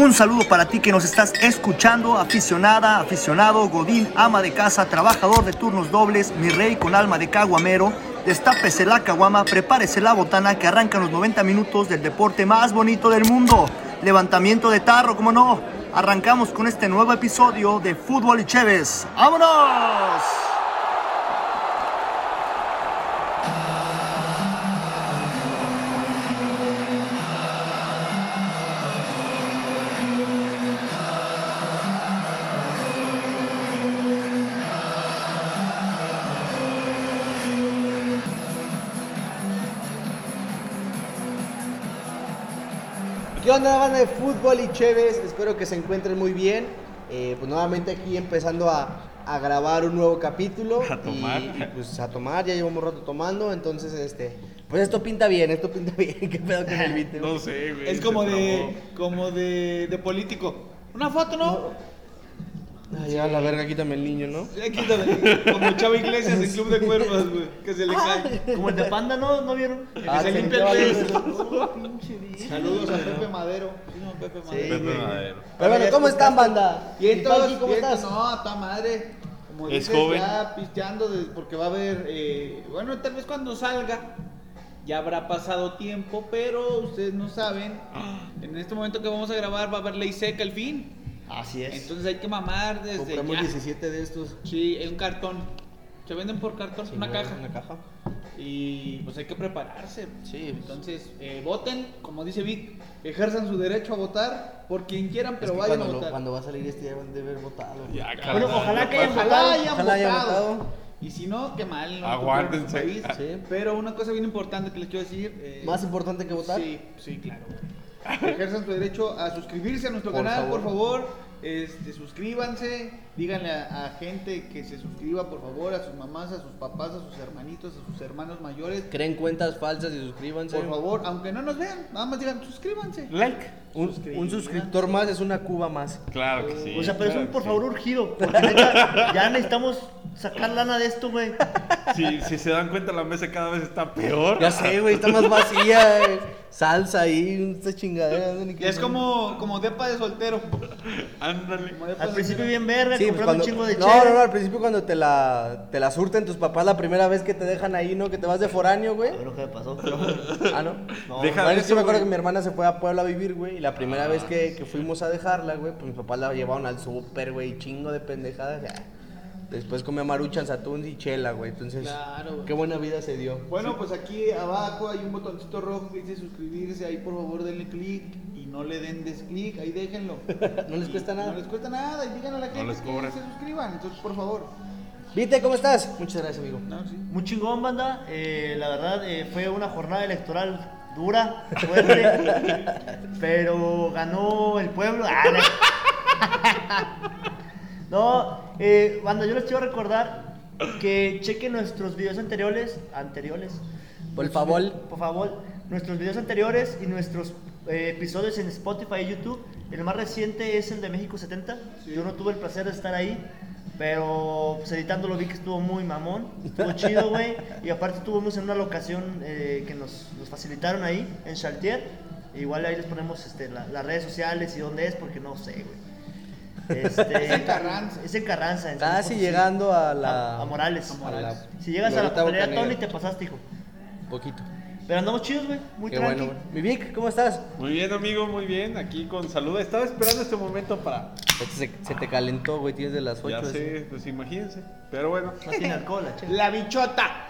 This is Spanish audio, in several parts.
Un saludo para ti que nos estás escuchando, aficionada, aficionado, godín, ama de casa, trabajador de turnos dobles, mi rey con alma de caguamero. Destápese la caguama, prepárese la botana que arrancan los 90 minutos del deporte más bonito del mundo. Levantamiento de tarro, como no. Arrancamos con este nuevo episodio de Fútbol y Chévez. ¡Vámonos! ¿Qué onda, banda de Fútbol y Chévez? Espero que se encuentren muy bien. Pues nuevamente aquí empezando a grabar un nuevo capítulo. A tomar. Y pues a tomar, ya llevamos rato tomando, entonces pues esto pinta bien. ¿Qué pedo con el beat? No sé, güey. Es como de político. Una foto, ¿no? Ay, ya, sí. La verga, quítame el niño, ¿no? Ya, quítame. Como Chava Iglesias del Club de Cuervos, güey. Que se le cae. Como el de Panda, ¿no vieron? Que se limpia el pez. Saludos a Pepe Madero. Pepe Madero. Pero bueno, ¿cómo están, banda? ¿Cómo estás? No, a tu madre. Como dices, joven. Ya pisteando porque va a haber... bueno, tal vez cuando salga ya habrá pasado tiempo, pero ustedes no saben. En este momento que vamos a grabar va a haber ley seca al fin. Así es. Entonces hay que mamar desde Compramos ya. 17 de estos. Sí, es un cartón. Se venden por cartón, sí, una caja. Y pues hay que prepararse. Sí. Entonces, voten, como dice Vic, ejerzan su derecho a votar por quien quieran, pero vayan a votar. Cuando va a salir ya van a haber votado. Ya, bueno, ojalá hayan votado. Y si no, qué mal. No aguántense. País, sí. Pero una cosa bien importante que les quiero decir. ¿Más importante que votar? Sí, claro. Ejerzan su derecho a suscribirse a nuestro canal, por favor. Suscríbanse. Díganle a gente que se suscriba, por favor. A sus mamás, a sus papás, a sus hermanitos, a sus hermanos mayores. Creen cuentas falsas y suscríbanse. Por favor, aunque no nos vean, nada más digan suscríbanse. Like. Un suscriptor más es una cuba más. Claro que sí. O sea, pero claro, es un por favor urgido. Porque ya necesitamos sacar lana de esto, güey. Si se dan cuenta, la mesa cada vez está peor. Ya sé, güey, está más vacía. Salsa ahí, esta chingadera. Es como depa de soltero. Ándale. Al principio bien verga, sí, comprando un chingo de chévere. No, al principio cuando te la surten tus papás la primera vez que te dejan ahí, ¿no? Que te vas de foráneo, güey. A ver lo que me pasó. Ah, ¿no? No, es que me acuerdo que mi hermana se fue a Puebla a vivir, güey. Y la primera vez que fuimos a dejarla, güey, pues mis papás la llevaron al súper, güey, chingo de pendejadas. Después comía maruchan, satún y chela, güey. Entonces, claro, güey, qué buena vida se dio. Bueno, pues aquí abajo hay un botoncito rojo que dice suscribirse. Ahí, por favor, denle clic y no le den desclic. Ahí déjenlo. No les cuesta nada. No les cuesta nada. Y díganle a la gente que se suscriban. Entonces, por favor. Vite, ¿cómo estás? Muchas gracias, amigo. No, sí. Muy chingón, banda. La verdad, fue una jornada electoral dura, fuerte. Pero ganó el pueblo. No, banda, yo les quiero recordar que chequen nuestros videos anteriores. Por favor, nuestros videos anteriores y nuestros episodios en Spotify y YouTube. El más reciente es el de México 70. Sí. Yo no tuve el placer de estar ahí, pero pues, editándolo vi que estuvo muy mamón. Estuvo chido, güey. Y aparte estuvimos en una locación que nos facilitaron ahí, en Chartier. Igual ahí les ponemos las redes sociales y dónde es, porque no sé, güey. Es en Carranza. Casi llegando a Morales. Si llegas a la papelería Tony, te pasaste, hijo. Poquito. Pero andamos chidos, güey. Muy tranquilo. Bueno, mi Vic, ¿cómo estás? Muy bien, amigo, muy bien. Aquí con salud. Estaba esperando este momento para... Se te calentó, güey. Tienes de las 8. Ya sé, pues imagínense. Pero bueno. No tiene alcohol, che. La bichota.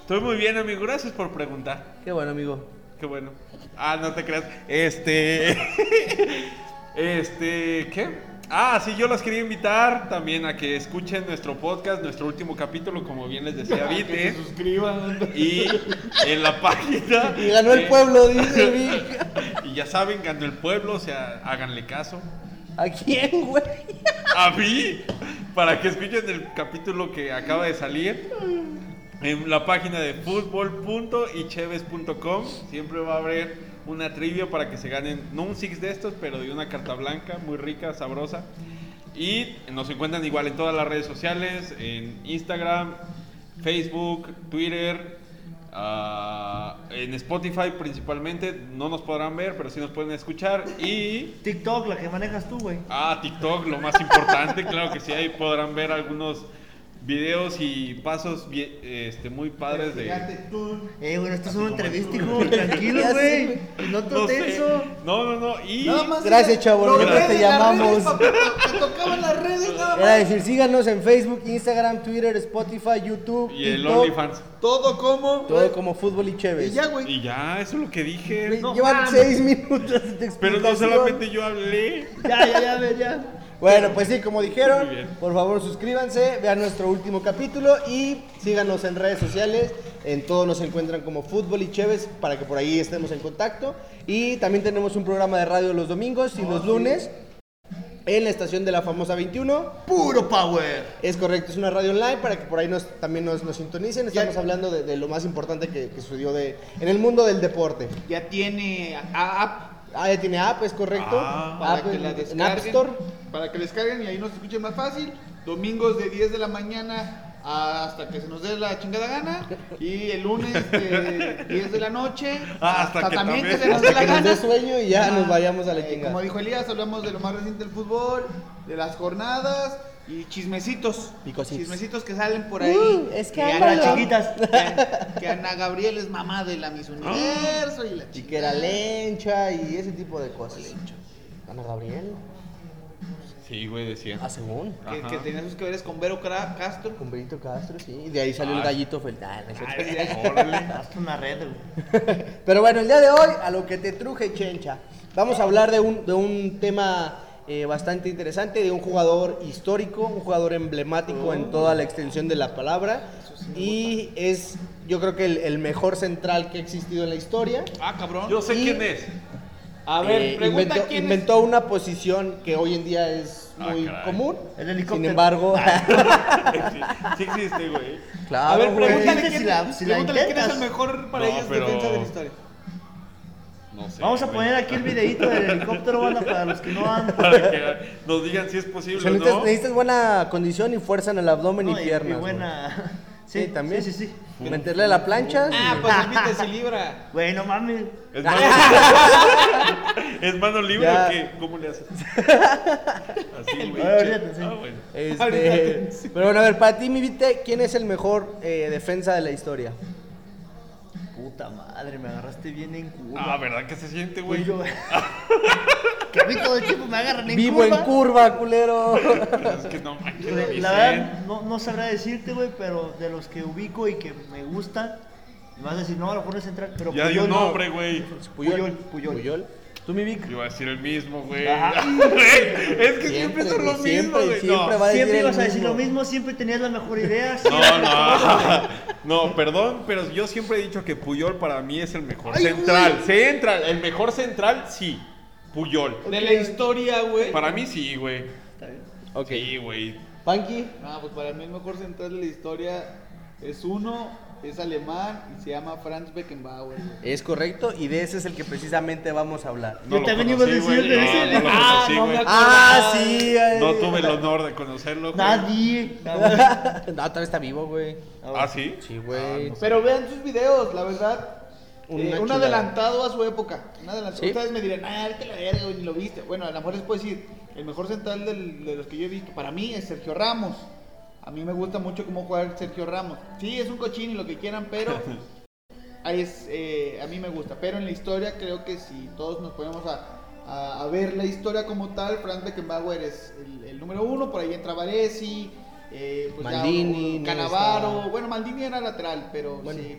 Estoy muy bien, amigo. Gracias por preguntar. Qué bueno, amigo. Qué bueno. Ah, no te creas. ¿Qué? Ah, sí, yo los quería invitar también a que escuchen nuestro podcast, nuestro último capítulo, como bien les decía Vite. Que se suscriban. Y en la página... Y ganó el pueblo, dice Vic. Y ya saben, ganó el pueblo, o sea, háganle caso. ¿A quién, güey? A mí, para que escuchen el capítulo que acaba de salir. En la página de fútbol.ycheves.com siempre va a haber una trivia para que se ganen, no un six de estos, pero de una carta blanca muy rica, sabrosa. Y nos encuentran igual en todas las redes sociales, en Instagram, Facebook, Twitter, En Spotify principalmente. No nos podrán ver, pero sí nos pueden escuchar. Y TikTok, la que manejas tú, güey. Ah, TikTok, lo más importante. Claro que sí, ahí podrán ver algunos videos y pasos muy padres de... bueno, esto es una entrevista, hijo. Tranquilo, güey. No te tenso. No. Y... Gracias, chavo. Te llamamos. Te tocaban las redes, nada más. Era decir, síganos en Facebook, Instagram, Twitter, Spotify, YouTube. Y el OnlyFans. Todo como Fútbol y Chévez. Y ya, güey. Y ya, eso es lo que dije. Wey, no, llevan 6 minutos de explicación. Pero no solamente yo hablé. Ya. Bueno, pues sí, como dijeron, por favor suscríbanse, vean nuestro último capítulo y síganos en redes sociales. En todo nos encuentran como Fútbol y Chévez para que por ahí estemos en contacto. Y también tenemos un programa de radio los domingos y los lunes en la estación de la famosa 21. ¡Puro power! Es correcto, es una radio online para que por ahí también nos sintonicen. Estamos hablando de lo más importante que sucedió en el mundo del deporte. Ya tiene app. Ya tiene app, es correcto. Para que la descarguen, en App Store. Para que les carguen y ahí nos escuchen más fácil. Domingos de 10 de la mañana hasta que se nos dé la chingada gana. Y el lunes de 10 de la noche hasta que también que se nos dé la gana. Nos dé sueño y ya nos vayamos a la chingada. Como dijo Elías, hablamos de lo más reciente del fútbol, de las jornadas y chismecitos. Chismecitos que salen por ahí. Es que Ana chiquitas. Que Ana Gabriel es mamá de la Miss Universo y la chica. Y que era lencha y ese tipo de cosas. Ana Gabriel. Sí, güey, decía. Ah, según. Que tenía sus que veres con Vero Castro. Con Berito Castro, sí. Y de ahí salió el gallito feldal. Hasta una red, güey. Pero bueno, el día de hoy, a lo que te truje, chencha. Vamos a hablar de un tema bastante interesante, de un jugador histórico, un jugador emblemático en toda la extensión de la palabra. Sí, y es, yo creo que el mejor central que ha existido en la historia. Ah, cabrón. Yo sé quién es. A ver, pregunta quién inventó una posición que hoy en día es muy común. El helicóptero. Sin embargo... sí existe, güey. Claro, a ver, pregúntale quién es el mejor para ellos defensa de la historia. No sé, vamos a poner aquí el videito del helicóptero, banda, para los que no han... Para que nos digan si es posible, o sea, necesitas buena condición y fuerza en el abdomen y piernas. Y buena... Sí, también. Sí. Meterle a la plancha. Pues el 20 libra. Güey, no mames. ¿Es mano libre o qué? ¿Cómo le haces? Así, güey. Bueno. Pero bueno, a ver, para ti, mi Vite, ¿quién es el mejor defensa de la historia? Puta madre, me agarraste bien en curva. ¿Verdad que se siente, güey? Que a mí todo el tiempo me agarran en curva. Vivo en curva, culero. Es que no manches. La verdad, no sabrá decirte, güey, pero de los que ubico y que me gustan, me vas a decir, no, a lo mejor es central, pero ya Puyol. Ya dio nombre, güey. Puyol. ¿Tú, mi Vic? Yo iba a decir el mismo, güey. Es que siempre son los mismos, güey. Siempre ibas a decir lo mismo, siempre tenías la mejor idea. No, perdón, pero yo siempre he dicho que Puyol para mí es el mejor central. Central, el mejor central, sí. Puyol. De la historia, güey. Para mí sí, güey. Está bien. Ok. Sí, güey. ¿Panky? Pues para mí el mejor central de la historia es es alemán y se llama Franz Beckenbauer. Es correcto, y de ese es el que precisamente vamos a hablar. Yo también iba a decir de ese. No tuve el honor de conocerlo, güey. Nadie. Todavía está vivo, güey. ¿Sí? Sí, güey. Pero vean sus videos, la verdad. Un adelantado a su época. Ustedes me dirán, ahorita la verga, güey, ni lo viste. Bueno, a lo mejor les puedo decir, el mejor central de los que yo he visto para mí es Sergio Ramos. A mí me gusta mucho cómo juega Sergio Ramos. Sí, es un cochín y lo que quieran, pero a mí me gusta. Pero en la historia creo que si todos nos ponemos a ver la historia como tal, Franz Beckenbauer es el número uno. Por ahí entra Baresi, Maldini, Cannavaro. No, Maldini era lateral, pero sí,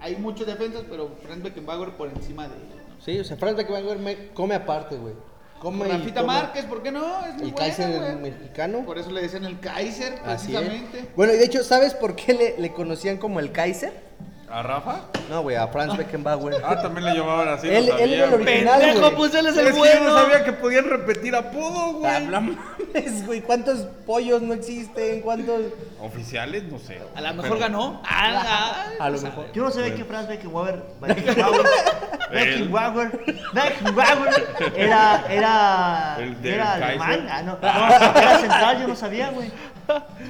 hay muchos defensas, pero Franz Beckenbauer por encima de él, ¿no? Sí, o sea, Franz Beckenbauer come aparte, güey. Rafa Márquez, ¿por qué no? Es muy buena, Kaiser mexicano. Por eso le decían el Kaiser, precisamente. Bueno, y de hecho, ¿sabes por qué le conocían como el Kaiser? ¿A Rafa? No, güey, a Franz Beckenbauer. También le llamaban así. Él era el original, güey. ¡Pendejo, pues él es el bueno! Es que yo no sabía que podían repetir apodo, güey. No mames, güey. ¿Cuántos pollos no existen? ¿Cuántos...? Oficiales, no sé. A lo mejor ganó. A lo mejor. Yo no sabía que Franz Beckenbauer era alemán. Era central, yo no sabía, güey.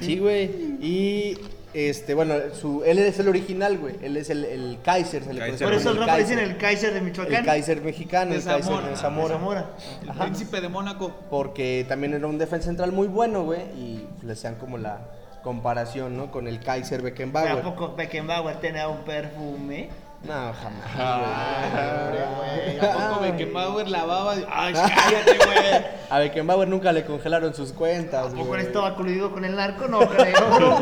Sí, güey. Y... Bueno, él es el original, güey. Él es el Kaiser, se le conoce. Por eso el Rafa dicen el Kaiser de Michoacán. El Kaiser mexicano, el Kaiser de Zamora. El príncipe de Mónaco. Porque también era un defensa central muy bueno, güey. Y le hacían como la comparación, ¿no? Con el Kaiser Beckenbauer. ¿A poco Beckenbauer tenía un perfume? No, jamás. Ay, güey. ¿A poco Beckenbauer lavaba? ¡Ay, cállate, güey! A Beckenbauer nunca le congelaron sus cuentas. ¿A poco él estaba coludido con el narco? No creo.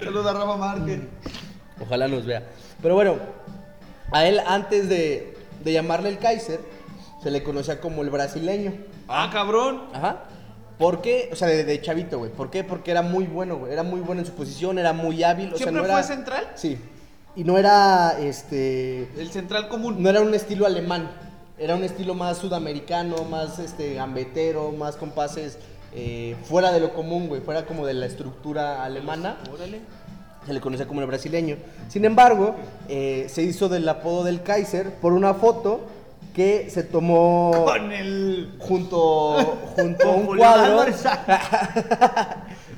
Saludos a Rafa Márquez. Ojalá nos vea. Pero bueno, a él antes de llamarle el Kaiser, se le conocía como el brasileño. ¡Ah, cabrón! Ajá. ¿Por qué? O sea, de chavito, güey. ¿Por qué? Porque era muy bueno, güey. Era muy bueno en su posición, era muy hábil. O ¿siempre sea, no fue era... central? Sí. Y no era, el central común. No era un estilo alemán. Era un estilo más sudamericano, más, gambetero, más con pases fuera de lo común, güey. Fuera como de la estructura alemana. Órale. Se le conocía como el brasileño. Sin embargo, se hizo del apodo del Kaiser por una foto que se tomó con el... junto a un cuadro.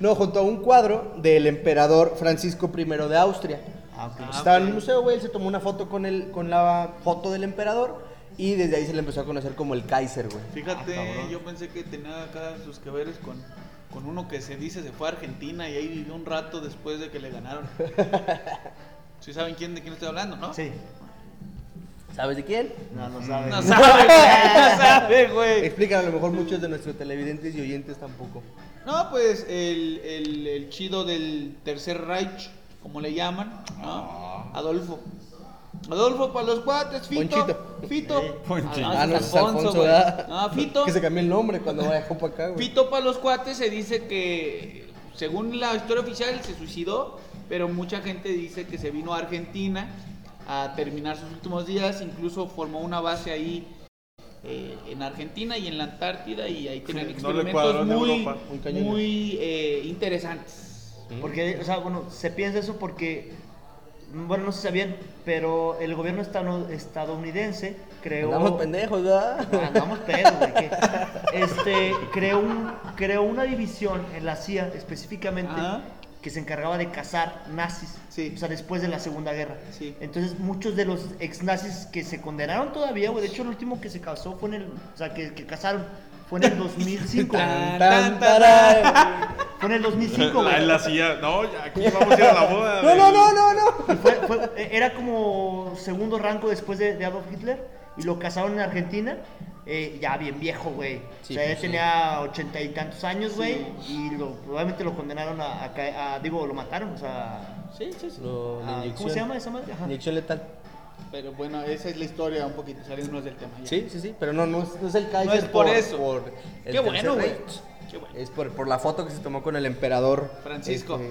No, junto a un cuadro del emperador Francisco I de Austria. Ah, okay. Estaba en el museo, güey, él se tomó una foto con la foto del emperador y desde ahí se le empezó a conocer como el Kaiser, güey. Fíjate, yo pensé que tenía acá sus que veres con uno que se dice se fue a Argentina y ahí vivió un rato después de que le ganaron. ¿Sí saben de quién estoy hablando, no? Sí. ¿Sabes de quién? No sabe. No sabe, güey. Explícalo, a lo mejor muchos de nuestros televidentes y oyentes tampoco. No, pues el chido del Tercer Reich, como le llaman, ¿no? Adolfo para los cuates, Fito. Ponchito. Ah, no, es Alfonso, güey. No, Fito. Que se cambió el nombre cuando vaya a Copa acá, güey. Fito para los cuates se dice que, según la historia oficial, se suicidó, pero mucha gente dice que se vino a Argentina a terminar sus últimos días, incluso formó una base ahí en Argentina y en la Antártida y ahí tienen experimentos muy interesantes. Porque, se piensa eso porque, no se sabían, pero el gobierno estadounidense creó... Andamos pendejos, ¿verdad? Andamos pedos, güey. Creó una división en la CIA específicamente... Ah. Que se encargaba de cazar nazis, sí. O sea, después de la Segunda Guerra. Sí. Entonces, muchos de los ex nazis que se condenaron todavía, güey, de hecho, el último que se casó fue en el... O sea, que cazaron fue en el 2005. Fue en el 2005, güey. La silla, no, aquí vamos a ir a la boda. No. Era como segundo rango después de Adolf Hitler y lo cazaron en Argentina. Ya bien viejo, güey. Sí, tenía 80 y tantos años, güey. Sí. Y probablemente lo condenaron lo mataron, o sea... Sí. ¿Cómo se llama esa madre? Ajá. Inyección letal. Pero bueno, esa es la historia un poquito, salimos del tema ya. Sí, pero no es el Kaiser. No es por eso. Qué bueno, güey. Es por la foto que se tomó con el emperador Francisco I de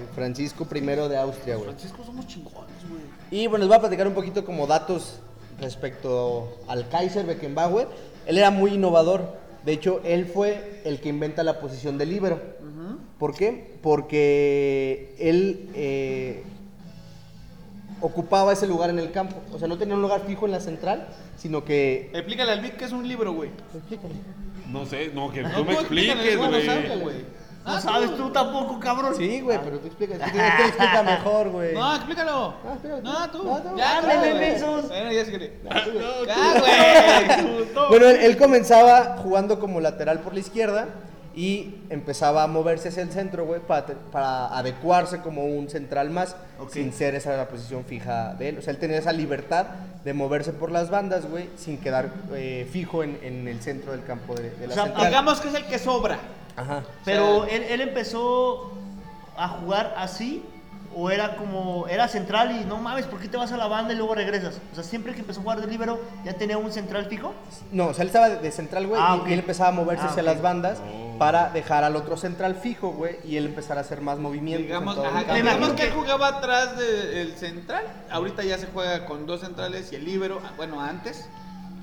Austria, güey. Francisco somos chingones, güey. Y bueno, les voy a platicar un poquito como datos respecto al Kaiser Beckenbauer. Él era muy innovador. De hecho, él fue el que inventa la posición de líbero. Uh-huh. ¿Por qué? Porque él ocupaba ese lugar en el campo. O sea, no tenía un lugar fijo en la central, sino que... Explícale al Vic que es un líbero, güey. Explícale. No sé, que tú me expliques, güey. No sabes tú tampoco, cabrón. Sí, güey, pero tú explicas. Tú explica mejor, güey. No, explícalo. No, tú. Ya, güey. Bueno, él comenzaba jugando como lateral por la izquierda y empezaba a moverse hacia el centro, güey, para adecuarse como un central más, okay, sin ser esa la posición fija de él. O sea, él tenía esa libertad de moverse por las bandas, güey, sin quedar fijo en el centro del campo de la central. O sea, digamos que es el que sobra. Ajá. Pero él empezó a jugar así, o era como, era central y no mames, ¿por qué te vas a la banda y luego regresas? O sea, siempre que empezó a jugar de líbero, ¿ya tenía un central fijo? No, o sea, él estaba de central, güey, y él empezaba a moverse hacia las bandas para dejar al otro central fijo, güey, y él empezar a hacer más movimientos. Digamos que él jugaba atrás del central, ahorita ya se juega con dos centrales y el líbero, bueno, antes,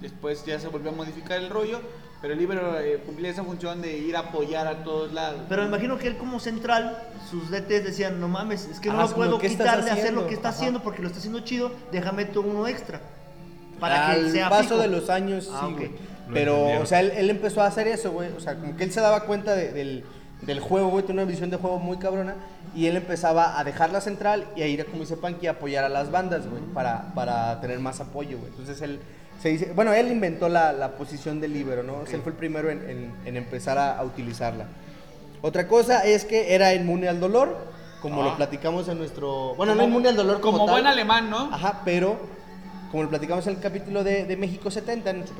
después ya se volvió a modificar el rollo. Pero el líbero cumplía esa función de ir a apoyar a todos lados. Pero me imagino que él como central, sus DTs decían, no mames, es que no lo puedo quitar de hacer lo que está haciendo porque lo está haciendo chido, déjame todo uno extra. Para que sea fijo. Al paso de los años, sí, güey. Pero, o sea, él empezó a hacer eso, güey. O sea, como que él se daba cuenta de, del... del juego, güey, tenía una visión de juego muy cabrona, y él empezaba a dejar la central y a ir a Kumisepanqui a apoyar a las bandas, güey, para tener más apoyo, güey. Entonces él se dice, bueno, él inventó la posición de líbero, ¿no? Okay. O sea, él fue el primero en empezar a utilizarla. Otra cosa es que era inmune al dolor, como lo platicamos en nuestro... Bueno, como, no inmune al dolor como tal. Como buen alemán, ¿no? Ajá, pero como lo platicamos en el capítulo de México 70, en nuestro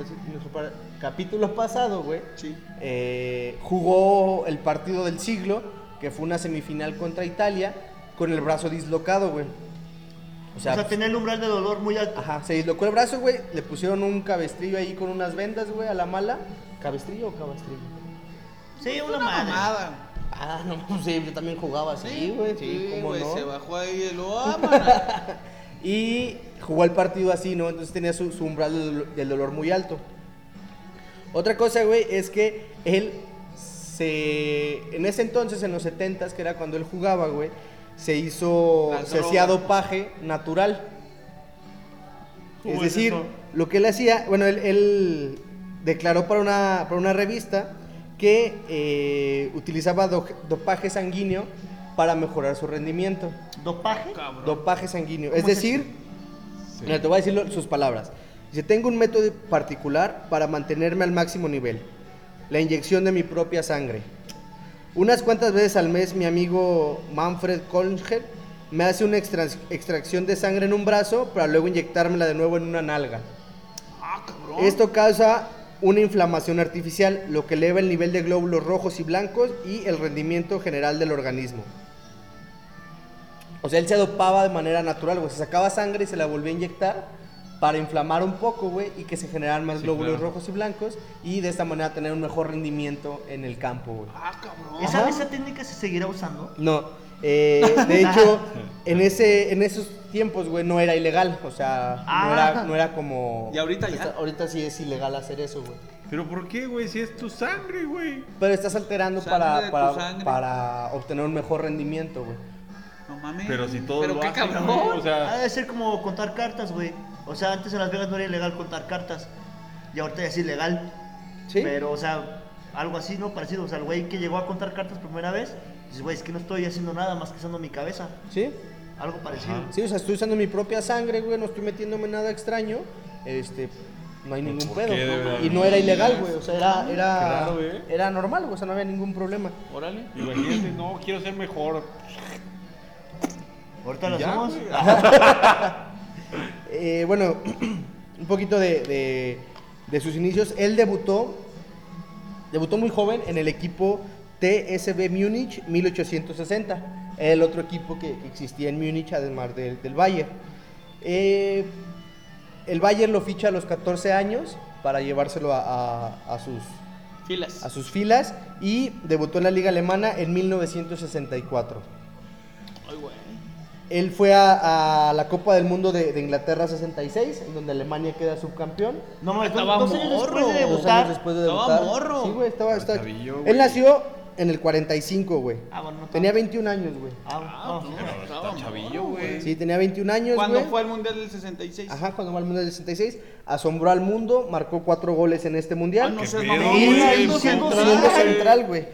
capítulo pasado, güey. Sí. Jugó el partido del siglo, que fue una semifinal contra Italia, con el brazo dislocado, güey. O sea, tenía el umbral de dolor muy alto. Ajá, se dislocó el brazo, güey, le pusieron un cabestrillo ahí con unas vendas, güey, a la mala. ¿Cabestrillo o cabastrillo? Sí, una mamada. Ah, no, pues sí, yo también jugaba así, güey. Sí, ¿cómo güey, no? Se bajó ahí el maná. Y jugó el partido así, ¿no? Entonces tenía su umbral del dolor muy alto. Otra cosa, güey, es que él en ese entonces, en los 70s, que era cuando él jugaba, güey, se hacía dopaje natural. Es decir, lo que él hacía, bueno, él declaró para una revista que utilizaba dopaje sanguíneo para mejorar su rendimiento. ¿Dopaje? Cabrón. Dopaje sanguíneo. Es decir, mira, te voy a decir sus palabras. Dice, tengo un método particular para mantenerme al máximo nivel. La inyección de mi propia sangre. Unas cuantas veces al mes mi amigo Manfred Kolnger me hace una extracción de sangre en un brazo para luego inyectármela de nuevo en una nalga. Ah, cabrón. Esto causa una inflamación artificial, lo que eleva el nivel de glóbulos rojos y blancos y el rendimiento general del organismo. O sea, él se dopaba de manera natural, güey. Se sacaba sangre y se la volvía a inyectar para inflamar un poco, güey, y que se generaran más glóbulos rojos y blancos, y de esta manera tener un mejor rendimiento en el campo, güey. Ah, cabrón. ¿Esa técnica se seguirá usando? No. De hecho, en esos tiempos, güey, no era ilegal. O sea, no era como... ¿Y ahorita ya? Ahorita sí es ilegal hacer eso, güey. ¿Pero por qué, güey? Si es tu sangre, güey. Pero estás alterando para obtener un mejor rendimiento, güey. No mames. Pero si todo lo hacen, güey, o sea... Ha de ser como contar cartas, güey. O sea, antes en Las Vegas no era ilegal contar cartas. Y ahorita ya es ilegal. Sí. Pero, o sea, algo así, ¿no? Parecido. O sea, el güey que llegó a contar cartas primera vez, dices, güey, es que no estoy haciendo nada más que usando mi cabeza. Sí. Algo parecido. Ajá. Sí, o sea, estoy usando mi propia sangre, güey, no estoy metiéndome nada extraño. No hay ningún pedo, ¿no? Y no era ilegal, güey. O sea, era normal, güey. O sea, no había ningún problema. Órale. Imagínate, no, quiero ser mejor. Ahorita lo hacemos. Bueno, un poquito de sus inicios. Él debutó muy joven en el equipo TSB Múnich 1860, el otro equipo que existía en Múnich, además del Bayern. El Bayern lo ficha a los 14 años para llevárselo a sus filas. Y debutó en la liga alemana en 1964. Ay, güey. Él fue a la Copa del Mundo de Inglaterra 66, en donde Alemania queda subcampeón. No, estaba morro. Estaba morro. Sí, güey, estaba... Cabillo, güey. Él nació en el 45, güey. Ah, bueno, no, tenía 21 años, güey. Estaba chavillo, güey. Sí, tenía 21 años, güey. ¿Cuándo fue al Mundial del 66? Ajá, cuando fue al Mundial del 66. Asombró al mundo, marcó 4 goles en este Mundial. Ah, no sé, no. Siendo central, güey.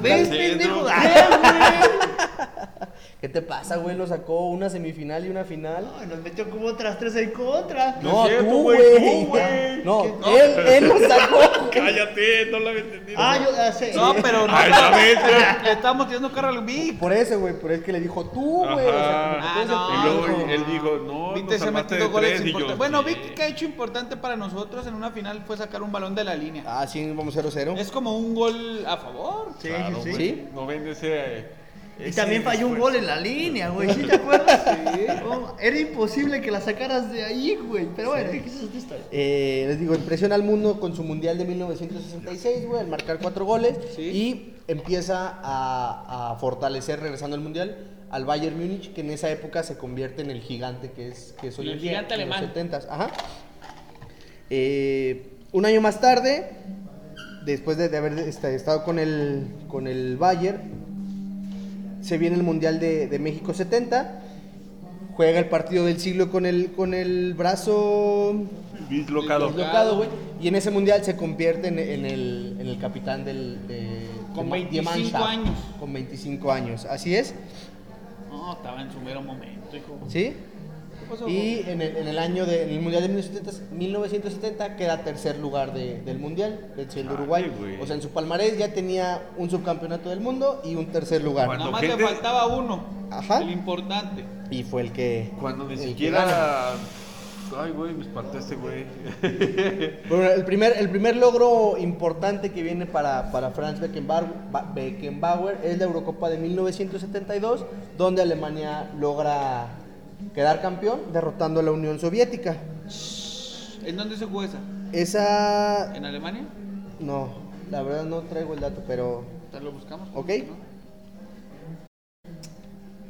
¿Ves, pendejo? ¿Qué te pasa, güey? Lo sacó una semifinal y una final. No, nos metió como otras 3 en contra. No, tú, güey. No, él lo sacó. Cállate, no lo había entendido. Ah, yo ya sé. No, pero no. Le estábamos tirando carro al Vic. Por eso, güey. Por eso que le dijo tú, güey. O sea, no. Y luego él dijo, no. Vic se ha metido goles importantes. Bueno, Vic, ¿qué ha hecho importante para nosotros en una final? Fue sacar un balón de la línea. Ah, sí, vamos 0-0. Es como un gol a favor. Sí, sí. No vende ese... Y también falló un gol en la línea, güey, ¿sí te acuerdas? Sí. Era imposible que la sacaras de ahí, güey, pero bueno, ¿qué es esta historia? Les digo, impresiona al mundo con su Mundial de 1966, güey, al marcar 4 goles, ¿sí? Y empieza a fortalecer, regresando al Mundial, al Bayern Múnich, que en esa época se convierte en el gigante que es hoy en día, gigante alemán. Los 70's. Ajá. Un año más tarde, después de haber estado con el Bayern, se viene el Mundial de México 70, juega el partido del siglo con el brazo dislocado, güey. Y en ese mundial se convierte en el capitán con 25 años. Con 25 años, así es. No, estaba en su mero momento, hijo. ¿Sí? ¿Qué pasó? Y en el mundial de 1970 queda tercer lugar del mundial, del Uruguay. Güey. O sea, en su palmarés ya tenía un subcampeonato del mundo y un tercer lugar. Nada más le faltaba uno, ajá, el importante. Y fue el que... Cuando ni siquiera... Ay, güey, me espantaste, güey. Bueno, el primer logro importante que viene para Franz Beckenbauer es la Eurocopa de 1972, donde Alemania logra quedar campeón derrotando a la Unión Soviética. ¿En dónde se jugó esa? ¿En Alemania? No, la verdad no traigo el dato, pero... ¿Lo buscamos? Ok. ¿No?